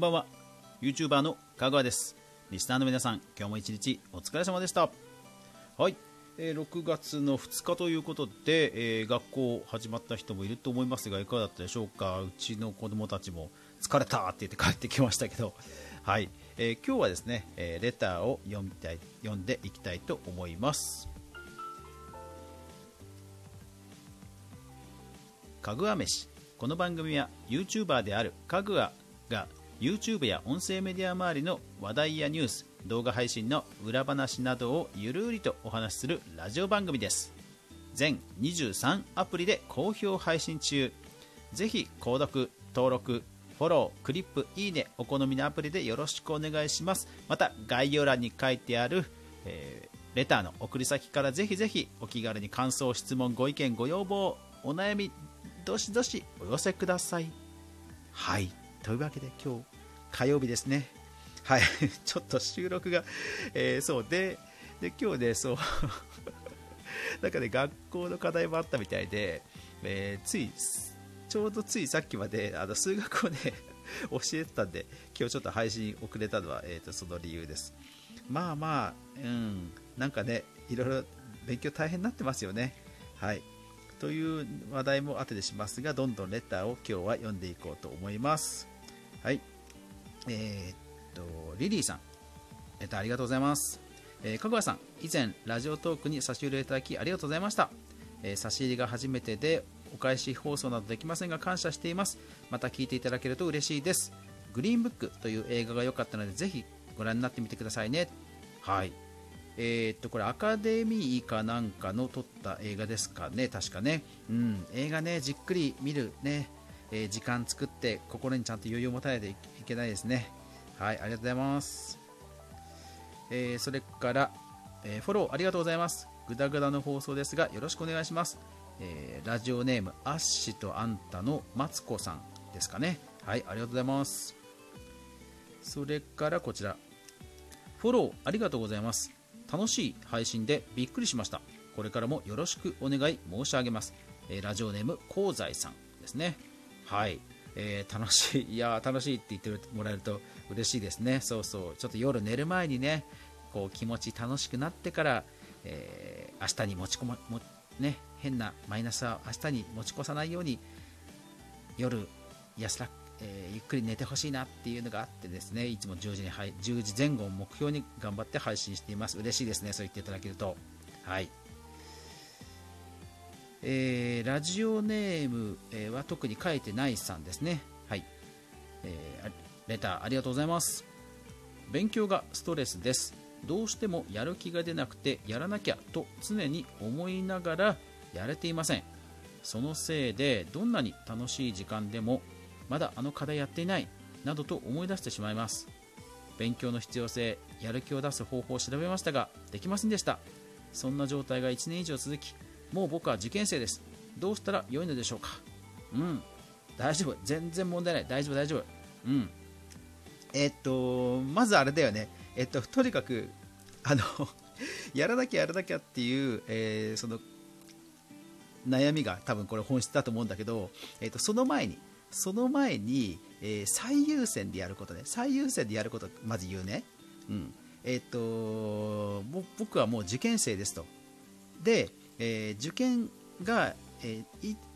んばんは。 YouTuber のかぐわです。リスナーの皆さん、今日も一日お疲れ様でした。はい、6月の2日ということで、学校始まった人もいると思いますが、いかがだったでしょうか。うちの子どもたちも疲れたって言って帰ってきましたけど、はい、今日はですね、レターを読んでいきたいと思います。かぐわ飯。この番組は YouTuber であるかぐわが YouTube や音声メディア周りの話題やニュース、動画配信の裏話などをゆるりとお話しするラジオ番組です。全23アプリで好評配信中。ぜひ購読、登録、フォロー、クリップ、いいね、お好みのアプリでよろしくお願いします。また概要欄に書いてある、レターの送り先からぜひぜひお気軽に感想、質問、ご意見、ご要望、お悩みどしどしお寄せください。はい、というわけで今日火曜日ですね。はい、ちょっと収録が、そうで今日ね、そうなんかね、学校の課題もあったみたいで、ちょうどついさっきまで数学をね教えてたんで、今日ちょっと配信遅れたのは、その理由です。まあまあ、なんかね、いろいろ勉強大変になってますよね。はい、という話題も後でしますが、どんどんレターを今日は読んでいこうと思います。はい、リリーさん、レターありがとうございます。かぐわさん、以前ラジオトークに差し入れいただきありがとうございました。差し入れが初めてでお返し放送などできませんが感謝しています。また聞いていただけると嬉しいです。グリーンブックという映画が良かったので、ぜひご覧になってみてくださいね。はい、これアカデミーかなんかの撮った映画ですかね、確かね。うん、映画ね、じっくり見るね、時間作って心にちゃんと余裕を持たないといけないですね。はい、ありがとうございます。それから、フォローありがとうございます。グダグダの放送ですがよろしくお願いします。ラジオネームアッシとあんたのマツコさんですかね。はい、ありがとうございます。それからこちら、フォローありがとうございます。楽しい配信でびっくりしました。これからもよろしくお願い申し上げます。ラジオネーム香西さんですね。はい、楽しい、いや楽しいって言ってもらえると嬉しいですね。そうそう、ちょっと夜寝る前にね、こう気持ち楽しくなってから、明日に持ち込まね、変なマイナスは明日に持ち越さないように、夜安らか、ゆっくり寝てほしいなっていうのがあってですね、いつも10時前後を目標に頑張って配信しています。嬉しいですね、そう言っていただけると。はい、ラジオネームは特に書いてないさんですね。はい、レターありがとうございます。勉強がストレスです。どうしてもやる気が出なくて、やらなきゃと常に思いながらやれていません。そのせいでどんなに楽しい時間でも、まだあの課題やっていないなどと思い出してしまいます。勉強の必要性、やる気を出す方法を調べましたができませんでした。そんな状態が1年以上続き、もう僕は受験生です。どうしたら良いのでしょうか。うん、大丈夫、全然問題ない、大丈夫大丈夫。うん、まずあれだよね、とにかくやらなきゃっていう、その悩みが多分これ本質だと思うんだけど、その前に、最優先でやることね、最優先でやることまず言うね。うん、僕はもう受験生ですと。で、受験が、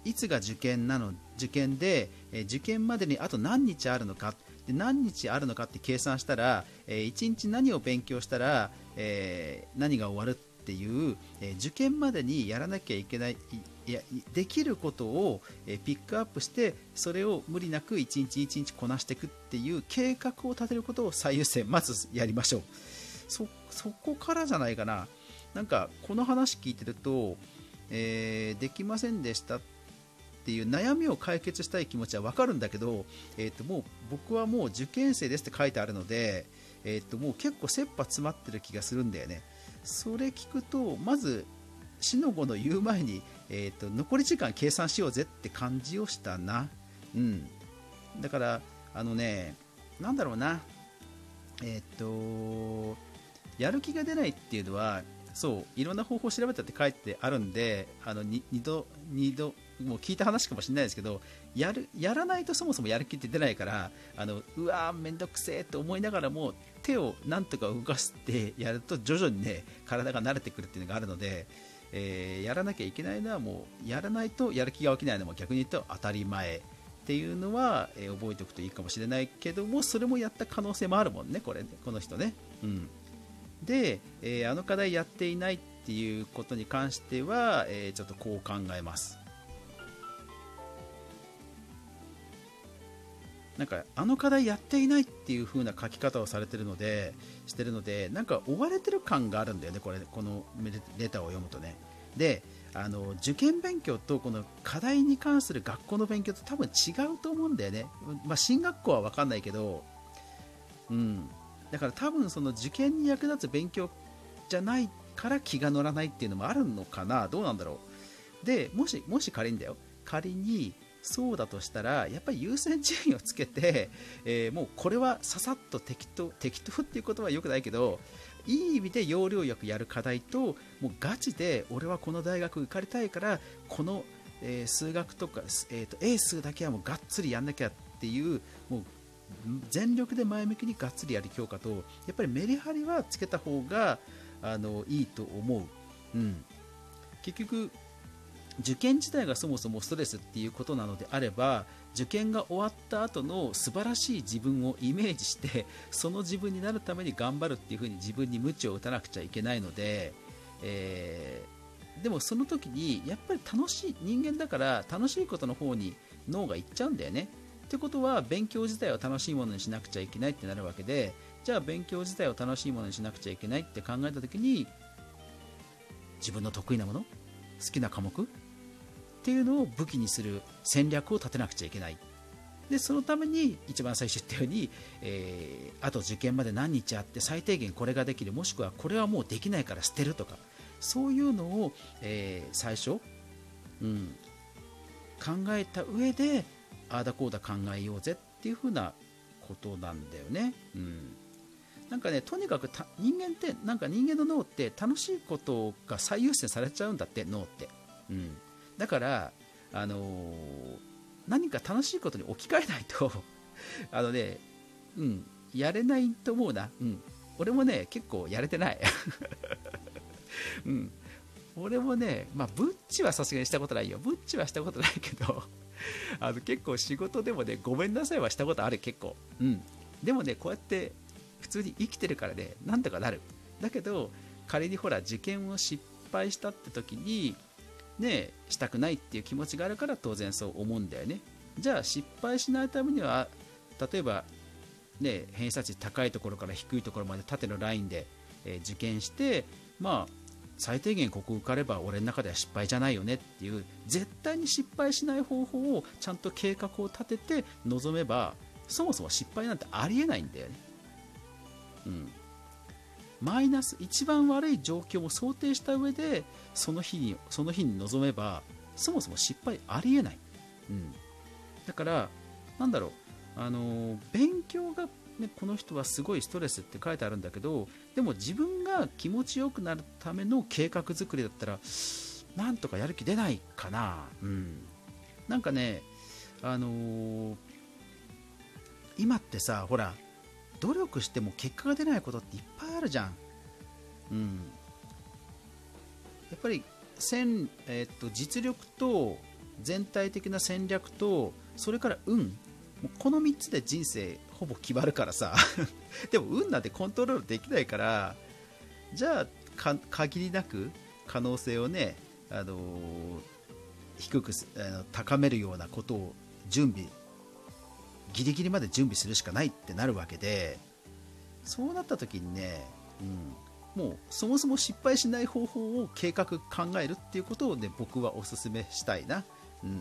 いつが受験なの、受験で、受験までにあと何日あるのか、で何日あるのかって計算したら、1日何を勉強したら、何が終わるっていう、受験までにやらなきゃいけない、できることをピックアップして、それを無理なく一日一日こなしていくっていう計画を立てることを最優先、まずやりましょう。そこからじゃないかな。なんかこの話聞いてると、できませんでしたっていう悩みを解決したい気持ちは分かるんだけど、もう僕はもう受験生ですって書いてあるので、もう結構切羽詰まってる気がするんだよね。それ聞くと、まずしのごの言う前に、残り時間計算しようぜって感じをしたな。うん、だからなんだろうな、やる気が出ないっていうのは、そういろんな方法を調べたって書いてあるんで、2度もう聞いた話かもしれないですけど、やらないとそもそもやる気って出ないから、うわーめんどくせえと思いながらも手をなんとか動かしてやると徐々にね体が慣れてくるっていうのがあるので、やらなきゃいけないのはもうやらないとやる気が起きないのも逆に言うと当たり前っていうのは、覚えておくといいかもしれないけども、それもやった可能性もあるもんね、この人ね、うん、で、あの課題やっていないっていうことに関しては、ちょっとこう考えます。なんかあの課題やっていないっていう風な書き方をされてるのでなんか追われてる感があるんだよね、このレターを読むとね。で、受験勉強とこの課題に関する学校の勉強と多分違うと思うんだよね、まあ、進学校は分かんないけど、うん、だから多分その受験に役立つ勉強じゃないから気が乗らないっていうのもあるのかな、どうなんだろう。でもし仮にだよ、仮にそうだとしたらやっぱり優先順位をつけて、もうこれはささっと適当っていうことはよくないけど、いい意味で要領よくやる課題と、もうガチで俺はこの大学受かりたいからこの、数学とか、英数だけはもうがっつりやんなきゃっていう、もう全力で前向きにがっつりやる教科と、やっぱりメリハリはつけた方がいいと思う、うん、結局受験自体がそもそもストレスっていうことなのであれば、受験が終わった後の素晴らしい自分をイメージしてその自分になるために頑張るっていう風に自分に鞭を打たなくちゃいけないので、でもその時にやっぱり楽しい人間だから楽しいことの方に脳がいっちゃうんだよね。ってことは勉強自体を楽しいものにしなくちゃいけないってなるわけで、じゃあ勉強自体を楽しいものにしなくちゃいけないって考えた時に、自分の得意なもの、好きな科目っていうのを武器にする戦略を立てなくちゃいけない。でそのために一番最初言ったように、あと受験まで何日あって最低限これができる、もしくはこれはもうできないから捨てるとか、そういうのを、最初、うん、考えた上でああだこうだ考えようぜっていう風なことなんだよね、うん、なんかね、とにかく人間ってなんか人間の脳って楽しいことが最優先されちゃうんだって、脳って、うんだから、何か楽しいことに置き換えないとうん、やれないと思うな、うん、俺もね結構やれてない、うん、俺もね、まあ、ブッチはさすがにしたことないよ、ブッチはしたことないけど結構仕事でもねごめんなさいはしたことある、結構、うん、でもねこうやって普通に生きてるからねなんとかなる。だけど仮にほら受験を失敗したって時にね、したくないっていう気持ちがあるから当然そう思うんだよね。じゃあ失敗しないためには例えば、ね、偏差値高いところから低いところまで縦のラインで、受験して、まあ、最低限ここ受かれば俺の中では失敗じゃないよねっていう絶対に失敗しない方法をちゃんと計画を立てて臨めばそもそも失敗なんてありえないんだよね、うんマイナス一番悪い状況も想定した上でその日に臨めばそもそも失敗ありえない、うん、だからなんだろう、勉強が、ね、この人はすごいストレスって書いてあるんだけど、でも自分が気持ちよくなるための計画作りだったらなんとかやる気出ないかな、うん、なんかね、今ってさほら努力しても結果が出ないことっていっぱいあるじゃん、うん、やっぱり実力と全体的な戦略とそれから運、もうこの3つで人生ほぼ決まるからさでも運なんてコントロールできないから、じゃあ限りなく可能性をね、高めるようなことをギリギリまで準備するしかないってなるわけで、そうなった時にね、うん、もうそもそも失敗しない方法を計画考えるっていうことをね僕はおすすめしたいな、うん、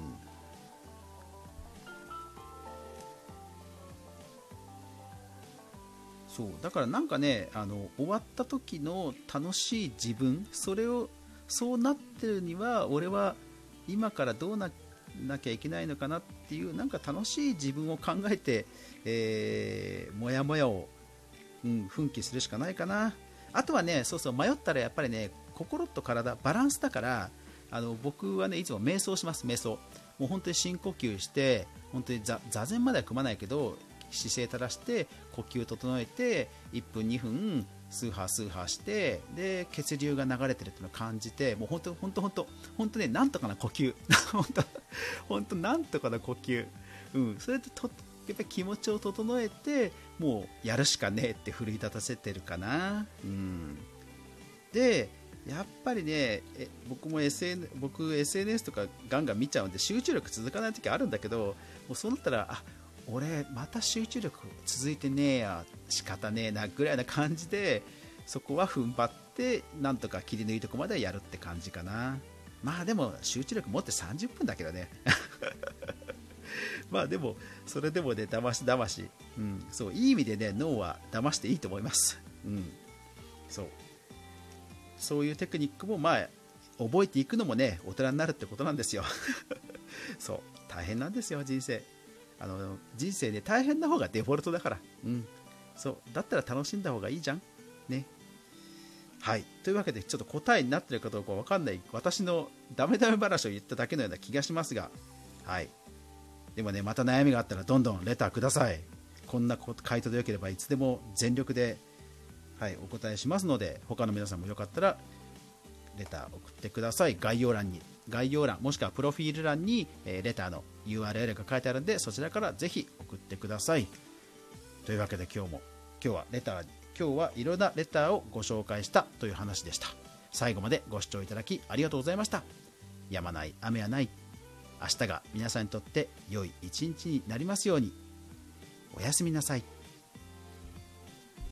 そうだからなんかね終わった時の楽しい自分、そうなってるには俺は今からどうなきゃいけないのかなっていう、なんか楽しい自分を考えて、もやもやを、奮起するしかないかな。あとはね、そうそう迷ったらやっぱりね心と体バランスだから、僕はねいつも瞑想します。瞑想もう本当に深呼吸して、本当に座禅までは組まないけど姿勢正して呼吸整えて1分2分スーハースーハーして、で血流が流れてるっていうのを感じて、もう本当ね、なんとかな呼吸本当なんとかな呼吸、それでやっぱり気持ちを整えて、もうやるしかねえって奮い立たせてるかな。でやっぱりね、僕 SNS とかガンガン見ちゃうんで集中力続かない時あるんだけど、もうそうなったら、あ、俺また集中力続いてねえや、仕方ねえなぐらいな感じで、そこは踏ん張ってなんとか切り抜いとこまでやるって感じかな。まあでも集中力持って30分だけどねまあでもそれでもね、だましだまし、そういい意味でね、脳はだましていいと思います。そういうテクニックもまあ覚えていくのもね、大人になるってことなんですよそう、大変なんですよ人生。人生で、ね、大変な方がデフォルトだから、そうだったら楽しんだ方がいいじゃんね。はい、というわけでちょっと答えになってるかどうか分かんない私のダメダメ話を言っただけのような気がしますが、はい、でもね、また悩みがあったらどんどんレターください。こんな回答でよければいつでも全力で、はい、お答えしますので、他の皆さんもよかったらレター送ってください。概要欄もしくはプロフィール欄にレターの URL が書いてあるんで、そちらからぜひ送ってください。というわけで今日はいろんなレターをご紹介したという話でした。最後までご視聴いただきありがとうございました。止まない雨はない。明日が皆さんにとって良い一日になりますように。おやすみなさい。